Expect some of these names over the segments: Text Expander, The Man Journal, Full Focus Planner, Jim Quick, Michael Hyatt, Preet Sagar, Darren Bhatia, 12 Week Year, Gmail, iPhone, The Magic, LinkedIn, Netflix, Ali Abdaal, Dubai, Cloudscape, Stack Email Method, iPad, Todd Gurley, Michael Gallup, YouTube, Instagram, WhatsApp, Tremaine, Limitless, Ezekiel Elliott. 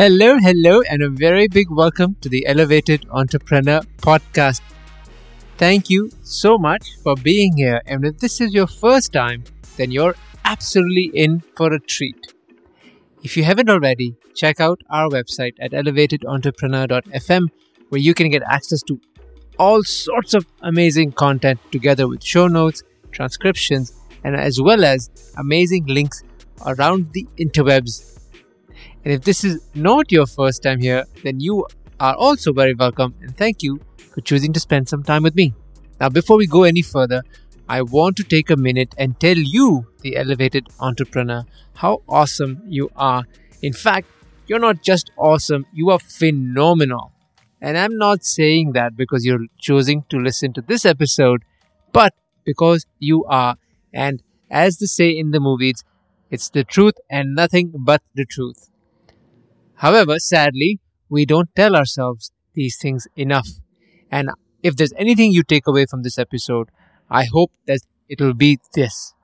Hello, and a very big welcome to the Elevated Entrepreneur Podcast. Thank you so much for being here. And if this is your first time, then you're absolutely in for a treat. If you haven't already, check out our website at elevatedentrepreneur.fm, where you can get access to all sorts of amazing content together with show notes, transcriptions, and as well as amazing links around the interwebs. And if this is not your first time here, then you are also very welcome, and thank you for choosing to spend some time with me. Now, before we go any further, I want to take a minute and tell you, the Elevated Entrepreneur, how awesome you are. In fact, you're not just awesome, you are phenomenal. And I'm not saying that because you're choosing to listen to this episode, but because you are. And as they say in the movies, it's the truth and nothing but the truth. However, sadly, we don't tell ourselves these things enough. And if there's anything you take away from this episode, I hope that it'll be this.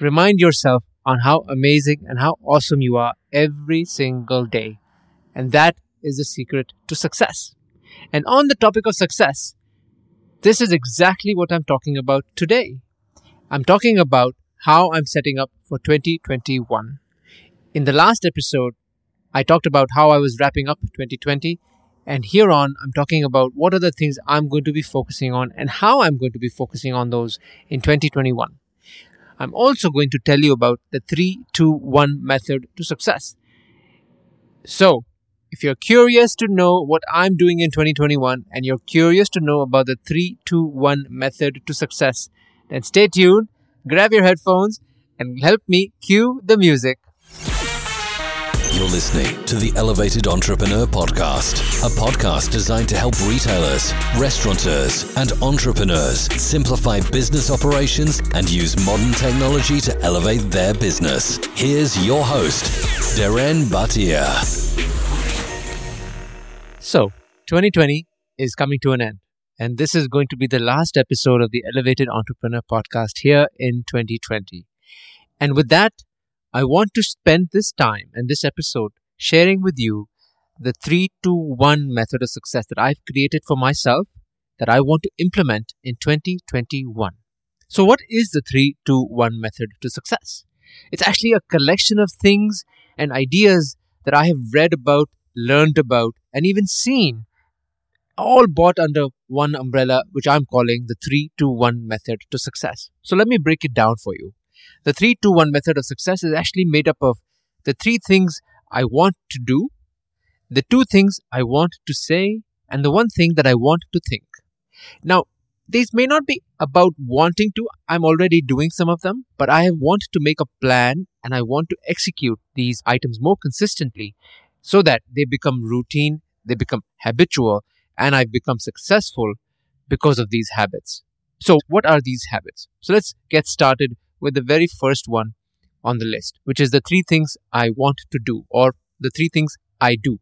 Remind yourself on how amazing and how awesome you are every single day. And that is the secret to success. And on the topic of success, this is exactly what I'm talking about today. I'm talking about how I'm setting up for 2021. In the last episode, I talked about how I was wrapping up 2020, and here on, I'm talking about what are the things I'm going to be focusing on and how I'm going to be focusing on those in 2021. I'm also going to tell you about the 3-2-1 method to success. So, if you're curious to know what I'm doing in 2021 and you're curious to know about the 3-2-1 method to success, then stay tuned, grab your headphones, and help me cue the music. You're listening to the Elevated Entrepreneur Podcast, a podcast designed to help retailers, restaurateurs, and entrepreneurs simplify business operations and use modern technology to elevate their business. Here's your host, Darren Bhatia. So, 2020 is coming to an end, and this is going to be the last episode of the Elevated Entrepreneur Podcast here in 2020. And with that, I want to spend this time and this episode sharing with you the 3-2-1 method of success that I've created for myself that I want to implement in 2021. So what is the 3-2-1 method to success? It's actually a collection of things and ideas that I have read about, learned about, and even seen, all bought under one umbrella, which I'm calling the 3-2-1 method to success. So let me break it down for you. The 3-2-1 method of success is actually made up of the three things I want to do, the two things I want to say, and the one thing that I want to think. Now, these may not be about wanting to. I'm already doing some of them, but I want to make a plan and I want to execute these items more consistently so that they become routine, they become habitual, and I've become successful because of these habits. So what are these habits? So let's get started with the very first one on the list, which is the three things I want to do, or the three things I do.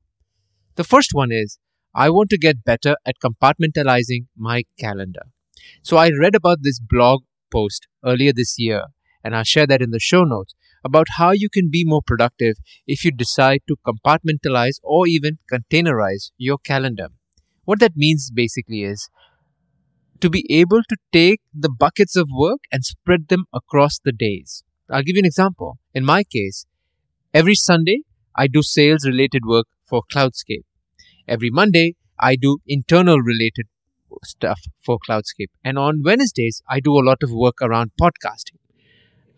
The first one is, I want to get better at compartmentalizing my calendar. So I read about this blog post earlier this year, and I'll share that in the show notes, about how you can be more productive if you decide to compartmentalize or even containerize your calendar. What that means basically is, to be able to take the buckets of work and spread them across the days. I'll give you an example. In my case, every Sunday, I do sales-related work for Cloudscape. Every Monday, I do internal-related stuff for Cloudscape. And on Wednesdays, I do a lot of work around podcasting.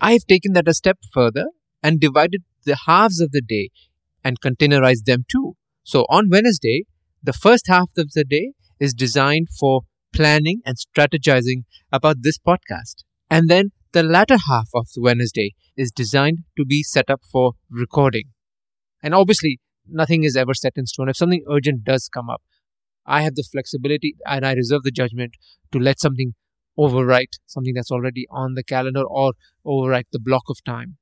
I've taken that a step further and divided the halves of the day and containerized them too. So on Wednesday, the first half of the day is designed for planning and strategizing about this podcast. And then the latter half of Wednesday is designed to be set up for recording. And obviously, nothing is ever set in stone. If something urgent does come up, I have the flexibility and I reserve the judgment to let something overwrite something that's already on the calendar or overwrite the block of time.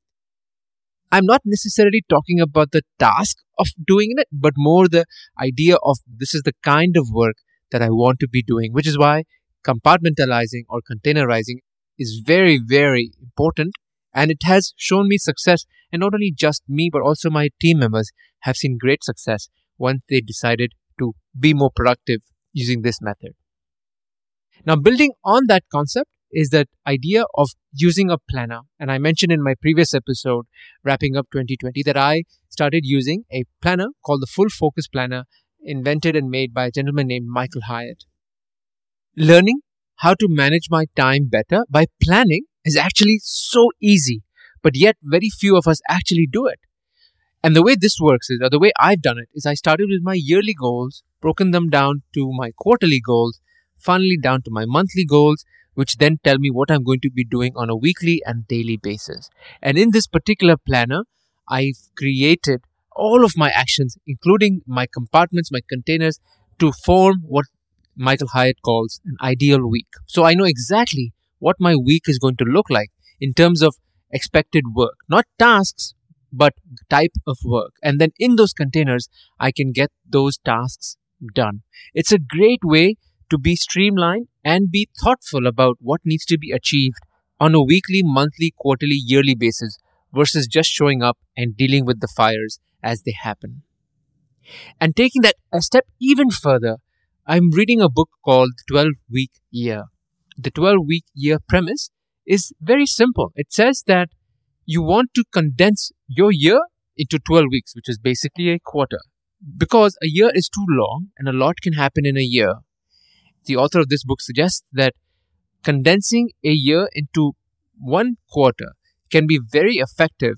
I'm not necessarily talking about the task of doing it, but more the idea of this is the kind of work that I want to be doing, which is why compartmentalizing or containerizing is very, very important. And it has shown me success. And not only just me, but also my team members have seen great success once they decided to be more productive using this method. Now, building on that concept is that idea of using a planner. And I mentioned in my previous episode, wrapping up 2020, that I started using a planner called the Full Focus Planner, invented and made by a gentleman named Michael Hyatt. Learning how to manage my time better by planning is actually so easy, but yet very few of us actually do it. And the way this works is, or the way I've done it, is I started with my yearly goals, broken them down to my quarterly goals, finally down to my monthly goals, which then tell me what I'm going to be doing on a weekly and daily basis. And in this particular planner, I've created all of my actions, including my compartments, my containers, to form what Michael Hyatt calls an ideal week. So I know exactly what my week is going to look like in terms of expected work, not tasks, but type of work. And then in those containers, I can get those tasks done. It's a great way to be streamlined and be thoughtful about what needs to be achieved on a weekly, monthly, quarterly, yearly basis versus just showing up and dealing with the fires as they happen. And taking that a step even further, I'm reading a book called 12 Week Year. The 12 Week Year premise is very simple. It says that you want to condense your year into 12 weeks, which is basically a quarter, because a year is too long and a lot can happen in a year. The author of this book suggests that condensing a year into one quarter can be very effective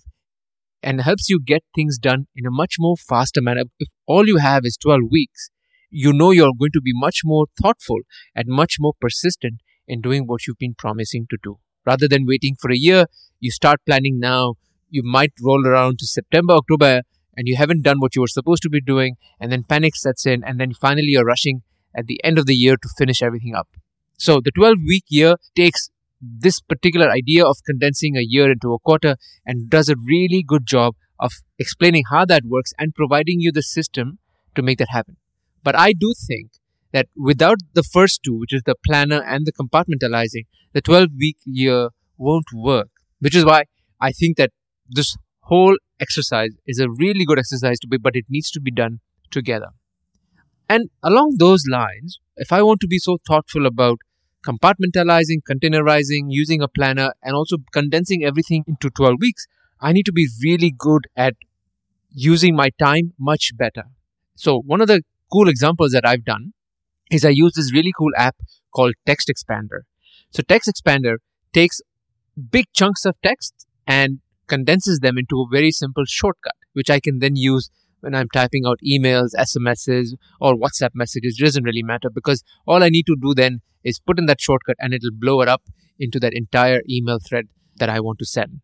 and helps you get things done in a much more faster manner. If all you have is 12 weeks, you know you're going to be much more thoughtful and much more persistent in doing what you've been promising to do. Rather than waiting for a year, you start planning now. You might roll around to September, October, and you haven't done what you were supposed to be doing, and then panic sets in, and then finally you're rushing at the end of the year to finish everything up. So the 12-week year takes this particular idea of condensing a year into a quarter and does a really good job of explaining how that works and providing you the system to make that happen. But I do think that without the first two, which is the planner and the compartmentalizing, the 12-week year won't work, which is why I think that this whole exercise is a really good exercise to be, but it needs to be done together. And along those lines, if I want to be so thoughtful about compartmentalizing, containerizing, using a planner, and also condensing everything into 12 weeks, I need to be really good at using my time much better. So one of the cool examples that I've done is I use this really cool app called Text Expander. So Text Expander takes big chunks of text and condenses them into a very simple shortcut, which I can then use when I'm typing out emails, SMSs, or WhatsApp messages. It doesn't really matter, because all I need to do then is put in that shortcut and it'll blow it up into that entire email thread that I want to send.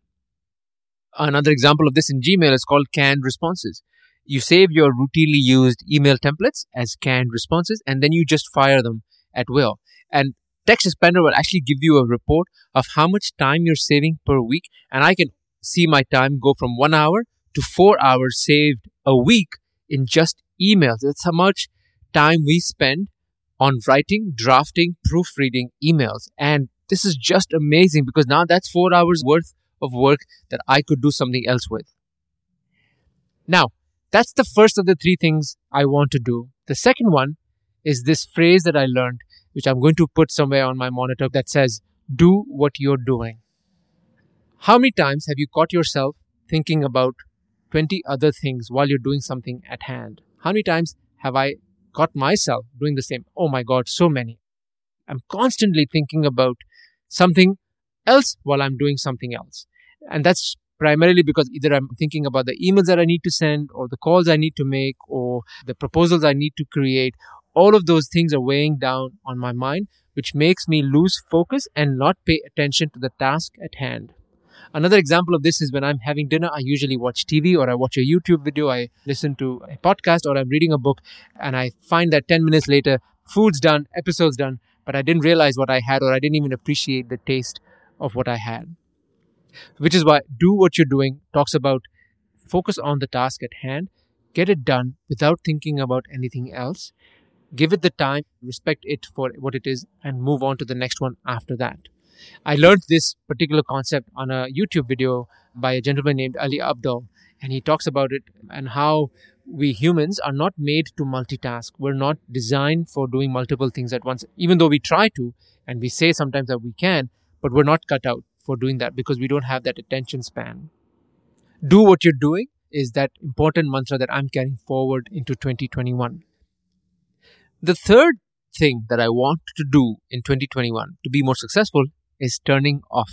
Another example of this in Gmail is called canned responses. You save your routinely used email templates as canned responses, and then you just fire them at will. And Text Expander will actually give you a report of how much time you're saving per week. And I can see my time go from 1 hour to 4 hours saved a week in just emails. That's how much time we spend on writing, drafting, proofreading emails. And this is just amazing, because now that's 4 hours worth of work that I could do something else with. Now, that's the first of the three things I want to do. The second one is this phrase that I learned, which I'm going to put somewhere on my monitor, that says, do what you're doing. How many times have you caught yourself thinking about 20 other things while you're doing something at hand? How many times have I caught myself doing the same? Oh my God, so many. I'm constantly thinking about something else while I'm doing something else. And that's primarily because either I'm thinking about the emails that I need to send, or the calls I need to make, or the proposals I need to create. All of those things are weighing down on my mind, which makes me lose focus and not pay attention to the task at hand. Another example of this is when I'm having dinner, I usually watch TV, or I watch a YouTube video, I listen to a podcast, or I'm reading a book, and I find that 10 minutes later, food's done, episode's done, but I didn't realize what I had, or I didn't even appreciate the taste of what I had. Which is why do what you're doing talks about focus on the task at hand, get it done without thinking about anything else, give it the time, respect it for what it is, and move on to the next one after that. I learned this particular concept on a YouTube video by a gentleman named Ali Abdaal, and he talks about it and how we humans are not made to multitask. We're not designed for doing multiple things at once, even though we try to, and we say sometimes that we can, but we're not cut out for doing that because we don't have that attention span. Do what you're doing is that important mantra that I'm carrying forward into 2021. The third thing that I want to do in 2021 to be more successful is turning off.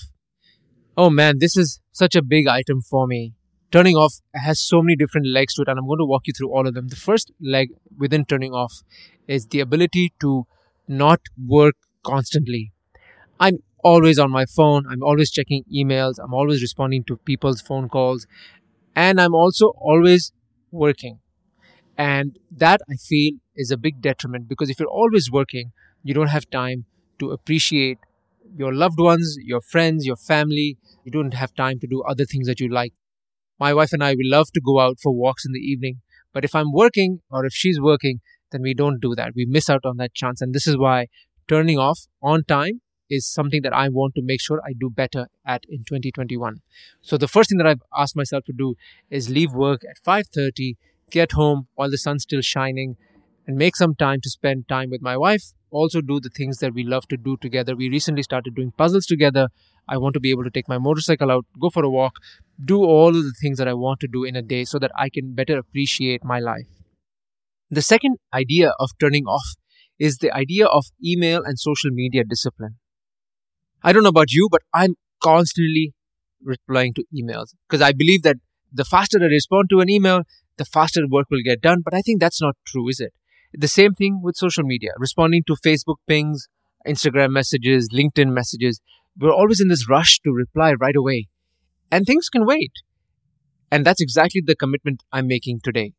Oh man, this is such a big item for me. Turning off has so many different legs to it, and I'm going to walk you through all of them. The first leg within turning off is the ability to not work constantly. I'm always on my phone. I'm always checking emails. I'm always responding to people's phone calls. And I'm also always working. And that, I feel, is a big detriment, because if you're always working, you don't have time to appreciate your loved ones, your friends, your family. You don't have time to do other things that you like. My wife and I, we love to go out for walks in the evening. But if I'm working or if she's working, then we don't do that. We miss out on that chance. And this is why turning off on time is something that I want to make sure I do better at in 2021. So the first thing that I've asked myself to do is leave work at 5:30, get home while the sun's still shining, and make some time to spend time with my wife. Also do the things that we love to do together. We recently started doing puzzles together. I want to be able to take my motorcycle out, go for a walk, do all of the things that I want to do in a day so that I can better appreciate my life. The second idea of turning off is the idea of email and social media discipline. I don't know about you, but I'm constantly replying to emails because I believe that the faster I respond to an email, the faster work will get done. But I think that's not true, is it? The same thing with social media, responding to Facebook pings, Instagram messages, LinkedIn messages. We're always in this rush to reply right away. And things can wait. And that's exactly the commitment I'm making today.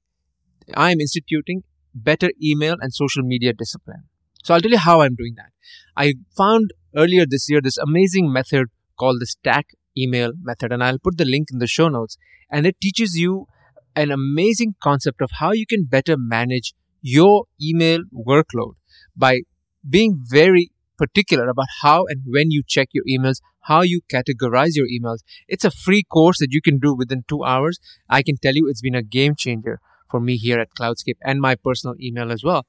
I'm instituting better email and social media discipline. So I'll tell you how I'm doing that. I found earlier this year this amazing method called the Stack Email Method. And I'll put the link in the show notes. And it teaches you an amazing concept of how you can better manage your email workload by being very particular about how and when you check your emails, how you categorize your emails. It's a free course that you can do within 2 hours. I can tell you it's been a game changer for me here at Cloudscape and my personal email as well.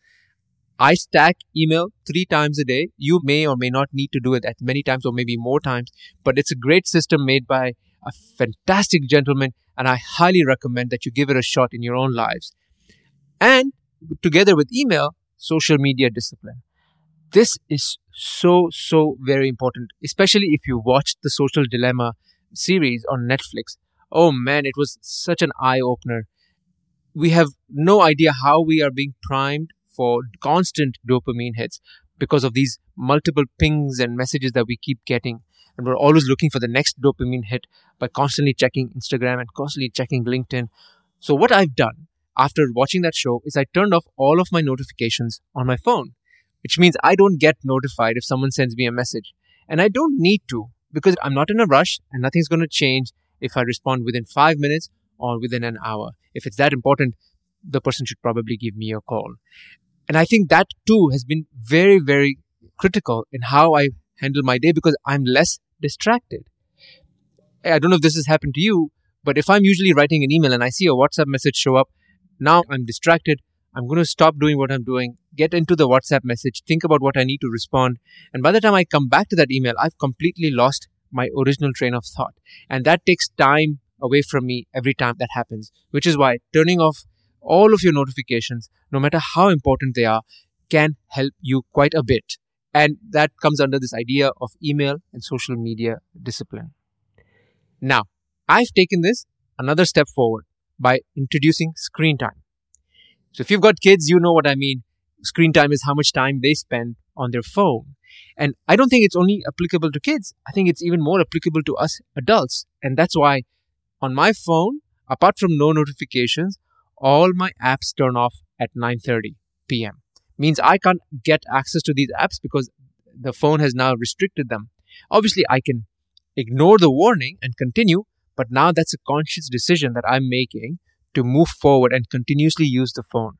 I stack email 3 times a day. You may or may not need to do it that many times or maybe more times, but it's a great system made by a fantastic gentleman, and I highly recommend that you give it a shot in your own lives. And together with email, social media discipline. This is so very important, especially if you watched The Social Dilemma series on Netflix. Oh man, it was such an eye-opener. We have no idea how we are being primed for constant dopamine hits because of these multiple pings and messages that we keep getting. And we're always looking for the next dopamine hit by constantly checking Instagram and constantly checking LinkedIn. So what I've done after watching that show is I turned off all of my notifications on my phone, which means I don't get notified if someone sends me a message. And I don't need to, because I'm not in a rush and nothing's going to change if I respond within 5 minutes or within an hour. If it's that important, the person should probably give me a call. And I think that too has been very, very critical in how I handle my day because I'm less distracted. I don't know if this has happened to you, but if I'm usually writing an email and I see a WhatsApp message show up, now I'm distracted. I'm going to stop doing what I'm doing, get into the WhatsApp message, think about what I need to respond. And by the time I come back to that email, I've completely lost my original train of thought. And that takes time away from me every time that happens, which is why turning off all of your notifications, no matter how important they are, can help you quite a bit. And that comes under this idea of email and social media discipline. Now, I've taken this another step forward by introducing screen time. So if you've got kids, you know what I mean. Screen time is how much time they spend on their phone. And I don't think it's only applicable to kids. I think it's even more applicable to us adults. And that's why on my phone, apart from no notifications, all my apps turn off at 9:30 p.m. Means I can't get access to these apps because the phone has now restricted them. Obviously, I can ignore the warning and continue, but now that's a conscious decision that I'm making to move forward and continuously use the phone.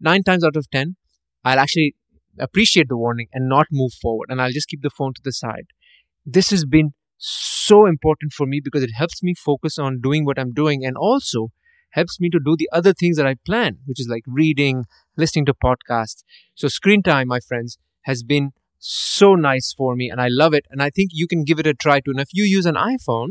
9 times out of 10, I'll actually appreciate the warning and not move forward, and I'll just keep the phone to the side. This has been so important for me because it helps me focus on doing what I'm doing and also helps me to do the other things that I plan, which is like reading, listening to podcasts. So screen time, my friends, has been so nice for me and I love it. And I think you can give it a try too. And if you use an iPhone,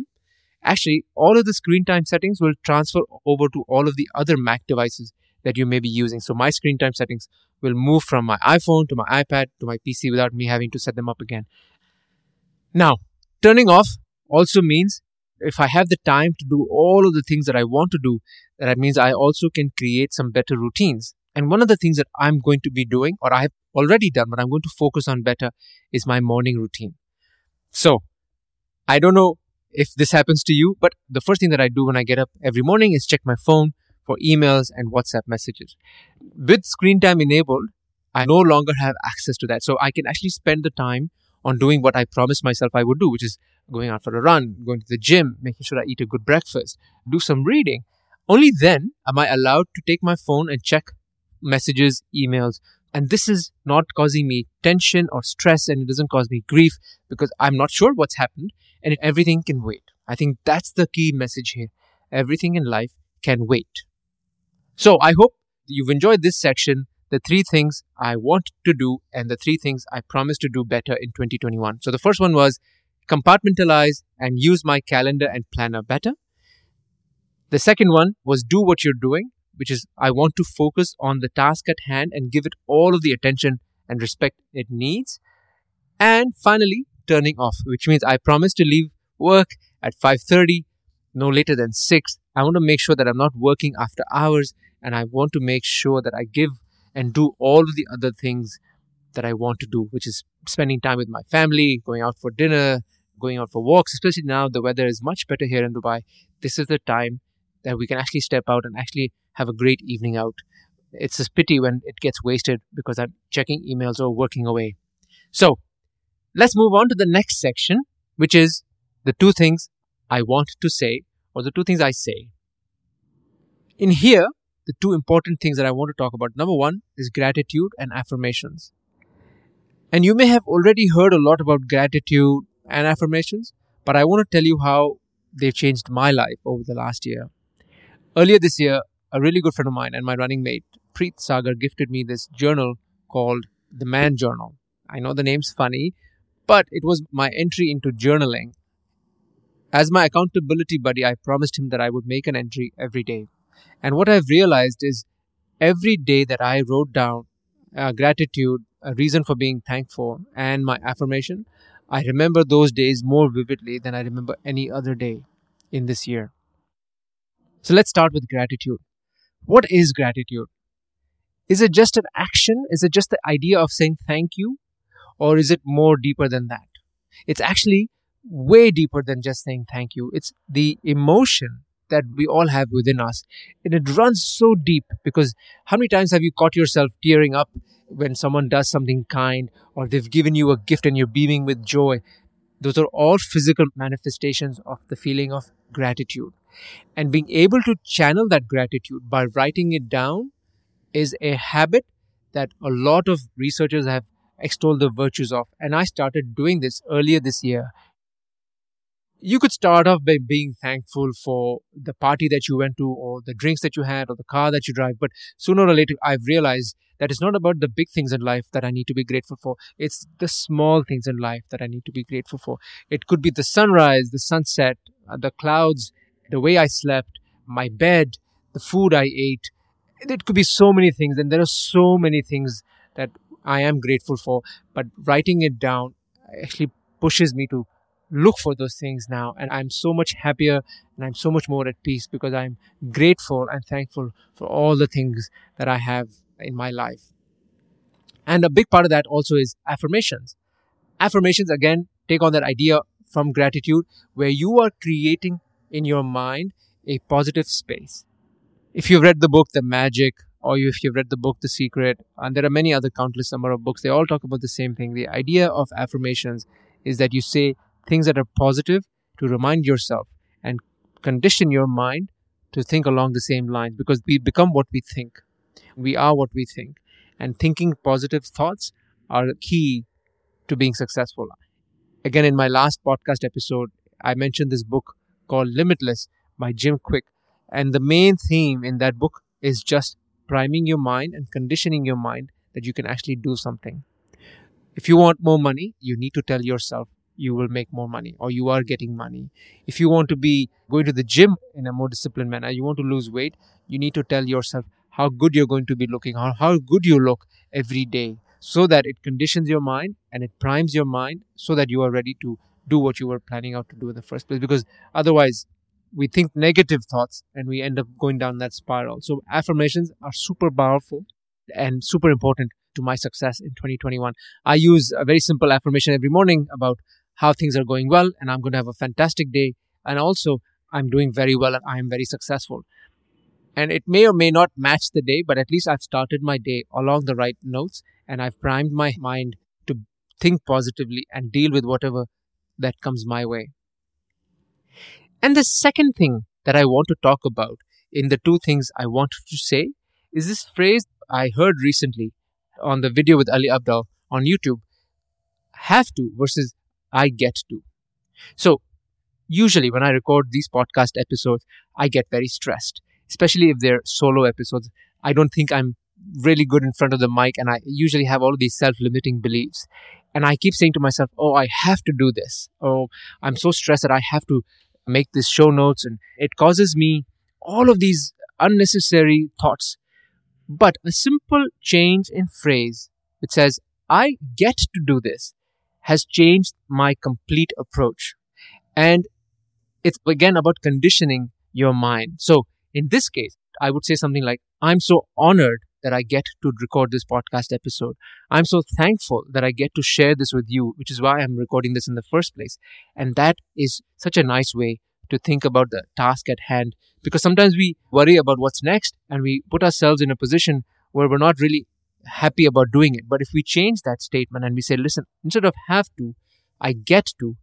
actually, all of the screen time settings will transfer over to all of the other Mac devices that you may be using. So my screen time settings will move from my iPhone to my iPad to my PC without me having to set them up again. Now, turning off also means if I have the time to do all of the things that I want to do, that means I also can create some better routines. And one of the things that I'm going to be doing, or I have already done, but I'm going to focus on better, is my morning routine. So, I don't know if this happens to you, but the first thing that I do when I get up every morning is check my phone for emails and WhatsApp messages. With screen time enabled, I no longer have access to that. So, I can actually spend the time on doing what I promised myself I would do, which is going out for a run, going to the gym, making sure I eat a good breakfast, do some reading. Only then am I allowed to take my phone and check messages, emails. And this is not causing me tension or stress, and it doesn't cause me grief because I'm not sure what's happened and everything can wait. I think that's the key message here. Everything in life can wait. So I hope you've enjoyed this section, the three things I want to do and the three things I promise to do better in 2021. So the first one was compartmentalize and use my calendar and planner better. The second one was do what you're doing, which is I want to focus on the task at hand and give it all of the attention and respect it needs. And finally, turning off, which means I promise to leave work at 5:30, no later than 6. I want to make sure that I'm not working after hours, and I want to make sure that I give and do all of the other things that I want to do, which is spending time with my family, going out for dinner, going out for walks, especially now the weather is much better here in Dubai. This is the time that we can actually step out and actually have a great evening out. It's a pity when it gets wasted because I'm checking emails or working away. So let's move on to the next section, which is the two things I want to say or the two things I say. In here, the two important things that I want to talk about. Number one is gratitude and affirmations. And you may have already heard a lot about gratitude and affirmations, but I want to tell you how they've changed my life over the last year. Earlier this year, a really good friend of mine and my running mate, Preet Sagar, gifted me this journal called The Man Journal. I know the name's funny, but it was my entry into journaling. As my accountability buddy, I promised him that I would make an entry every day. And what I've realized is every day that I wrote down gratitude, a reason for being thankful, and my affirmation, I remember those days more vividly than I remember any other day in this year. So let's start with gratitude. What is gratitude? Is it just an action? Is it just the idea of saying thank you? Or is it more deeper than that? It's actually way deeper than just saying thank you. It's the emotion that we all have within us. And it runs so deep because how many times have you caught yourself tearing up when someone does something kind or they've given you a gift and you're beaming with joy? Those are all physical manifestations of the feeling of gratitude. And being able to channel that gratitude by writing it down is a habit that a lot of researchers have extolled the virtues of. And I started doing this earlier this year. You could start off by being thankful for the party that you went to or the drinks that you had or the car that you drive. But sooner or later, I've realized that it's not about the big things in life that I need to be grateful for. It's the small things in life that I need to be grateful for. It could be the sunrise, the sunset, the clouds, the way I slept, my bed, the food I ate. It could be so many things. And there are so many things that I am grateful for. But writing it down actually pushes me to look for those things now. And I'm so much happier and I'm so much more at peace because I'm grateful and thankful for all the things that I have in my life. And a big part of that also is affirmations. Affirmations, again, take on that idea from gratitude where you are creating in your mind a positive space. If you've read the book The Magic, or if you've read the book The Secret, and there are many other countless number of books, they all talk about the same thing. The idea of affirmations is that you say things that are positive to remind yourself and condition your mind to think along the same lines because we become what we think. We are what we think. And thinking positive thoughts are key to being successful. Again, in my last podcast episode, I mentioned this book called Limitless by Jim Quick. And the main theme in that book is just priming your mind and conditioning your mind that you can actually do something. If you want more money, you need to tell yourself you will make more money or you are getting money. If you want to be going to the gym in a more disciplined manner, you want to lose weight, you need to tell yourself how good you're going to be looking, how good you look every day, so that it conditions your mind and it primes your mind so that you are ready to do what you were planning out to do in the first place. Because otherwise, we think negative thoughts and we end up going down that spiral. So affirmations are super powerful and super important to my success in 2021. I use a very simple affirmation every morning about how things are going well and I'm going to have a fantastic day. And also, I'm doing very well and I'm very successful. And it may or may not match the day, but at least I've started my day along the right notes and I've primed my mind to think positively and deal with whatever that comes my way. And the second thing that I want to talk about in the two things I want to say is this phrase I heard recently on the video with Ali Abdaal on YouTube, have to versus I get to. So usually when I record these podcast episodes, I get very stressed, especially if they're solo episodes. I don't think I'm really good in front of the mic and I usually have all of these self-limiting beliefs. And I keep saying to myself, I have to do this. I'm so stressed that I have to make these show notes, and it causes me all of these unnecessary thoughts. But a simple change in phrase which says, I get to do this, has changed my complete approach. And it's again about conditioning your mind. So in this case, I would say something like, I'm so honored that I get to record this podcast episode. I'm so thankful that I get to share this with you, which is why I'm recording this in the first place. And that is such a nice way to think about the task at hand, because sometimes we worry about what's next and we put ourselves in a position where we're not really happy about doing it. But if we change that statement and we say, listen, instead of have to, I get to,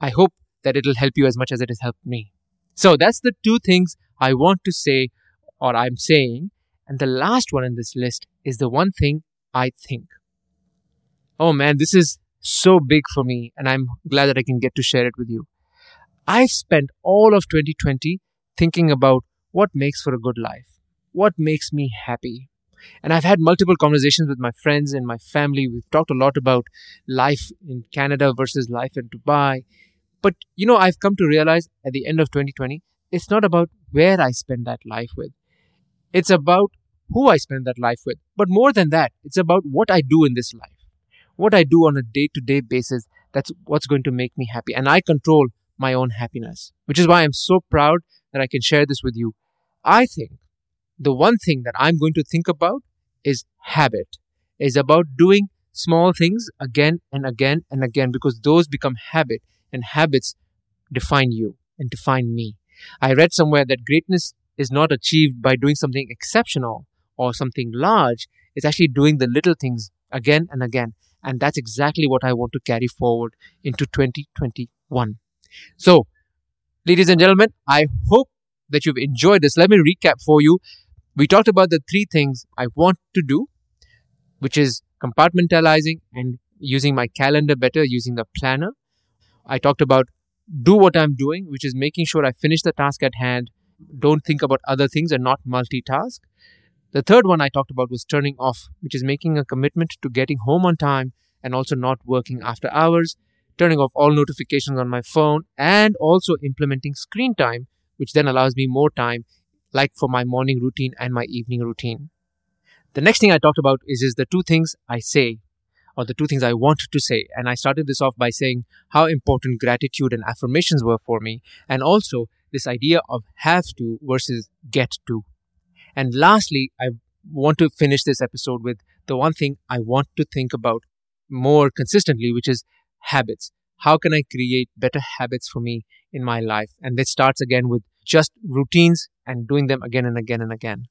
I hope that it'll help you as much as it has helped me. So that's the two things I want to say, or I'm saying. And the last one in this list is the one thing I think. Oh man, this is so big for me and I'm glad that I can get to share it with you. I've spent all of 2020 thinking about what makes for a good life, what makes me happy. And I've had multiple conversations with my friends and my family. We've talked a lot about life in Canada versus life in Dubai. But I've come to realize at the end of 2020, it's not about where I spend that life with. It's about who I spend that life with. But more than that, it's about what I do in this life. What I do on a day-to-day basis, that's what's going to make me happy. And I control my own happiness, which is why I'm so proud that I can share this with you. I think the one thing that I'm going to think about is habit, is about doing small things again and again and again, because those become habit and habits define you and define me. I read somewhere that greatness is not achieved by doing something exceptional or something large. It's actually doing the little things again and again. And that's exactly what I want to carry forward into 2021. So, ladies and gentlemen, I hope that you've enjoyed this. Let me recap for you. We talked about the three things I want to do, which is compartmentalizing and using my calendar better, using the planner. I talked about do what I'm doing, which is making sure I finish the task at hand. Don't think about other things and not multitask. The third one I talked about was turning off, which is making a commitment to getting home on time and also not working after hours, turning off all notifications on my phone, and also implementing screen time, which then allows me more time, like for my morning routine and my evening routine. The next thing I talked about is the two things I say, or the two things I want to say. And I started this off by saying how important gratitude and affirmations were for me, and also this idea of have to versus get to. And lastly, I want to finish this episode with the one thing I want to think about more consistently, which is habits. How can I create better habits for me in my life? And this starts again with just routines and doing them again and again and again.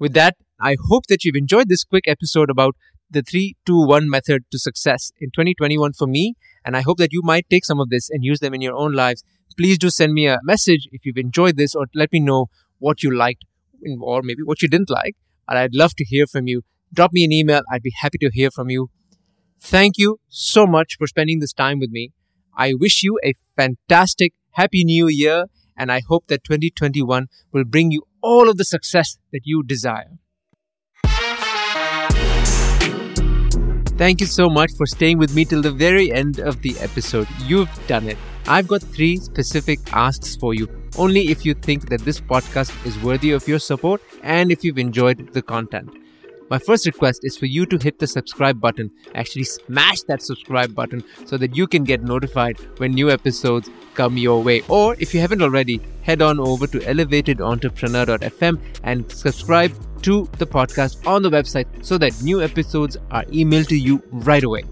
With that, I hope that you've enjoyed this quick episode about the 3-2-1 method to success in 2021 for me. And I hope that you might take some of this and use them in your own lives. Please do send me a message if you've enjoyed this, or let me know what you liked or maybe what you didn't like. And I'd love to hear from you. Drop me an email. I'd be happy to hear from you. Thank you so much for spending this time with me. I wish you a fantastic Happy New Year and I hope that 2021 will bring you all of the success that you desire. Thank you so much for staying with me till the very end of the episode. You've done it. I've got 3 specific asks for you, only if you think that this podcast is worthy of your support and if you've enjoyed the content. My first request is for you to hit the subscribe button. Actually, smash that subscribe button so that you can get notified when new episodes come your way. Or if you haven't already, head on over to elevatedentrepreneur.fm and subscribe to the podcast on the website so that new episodes are emailed to you right away.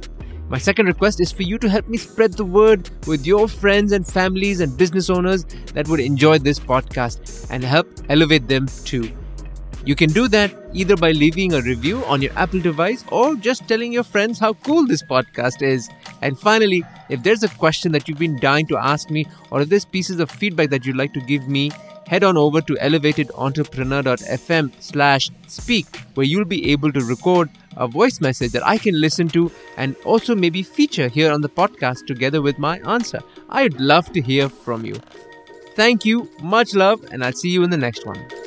My second request is for you to help me spread the word with your friends and families and business owners that would enjoy this podcast and help elevate them too. You can do that either by leaving a review on your Apple device or just telling your friends how cool this podcast is. And finally, if there's a question that you've been dying to ask me, or if there's pieces of feedback that you'd like to give me, head on over to elevatedentrepreneur.fm/speak, where you'll be able to record a voice message that I can listen to and also maybe feature here on the podcast together with my answer. I'd love to hear from you. Thank you, much love, and I'll see you in the next one.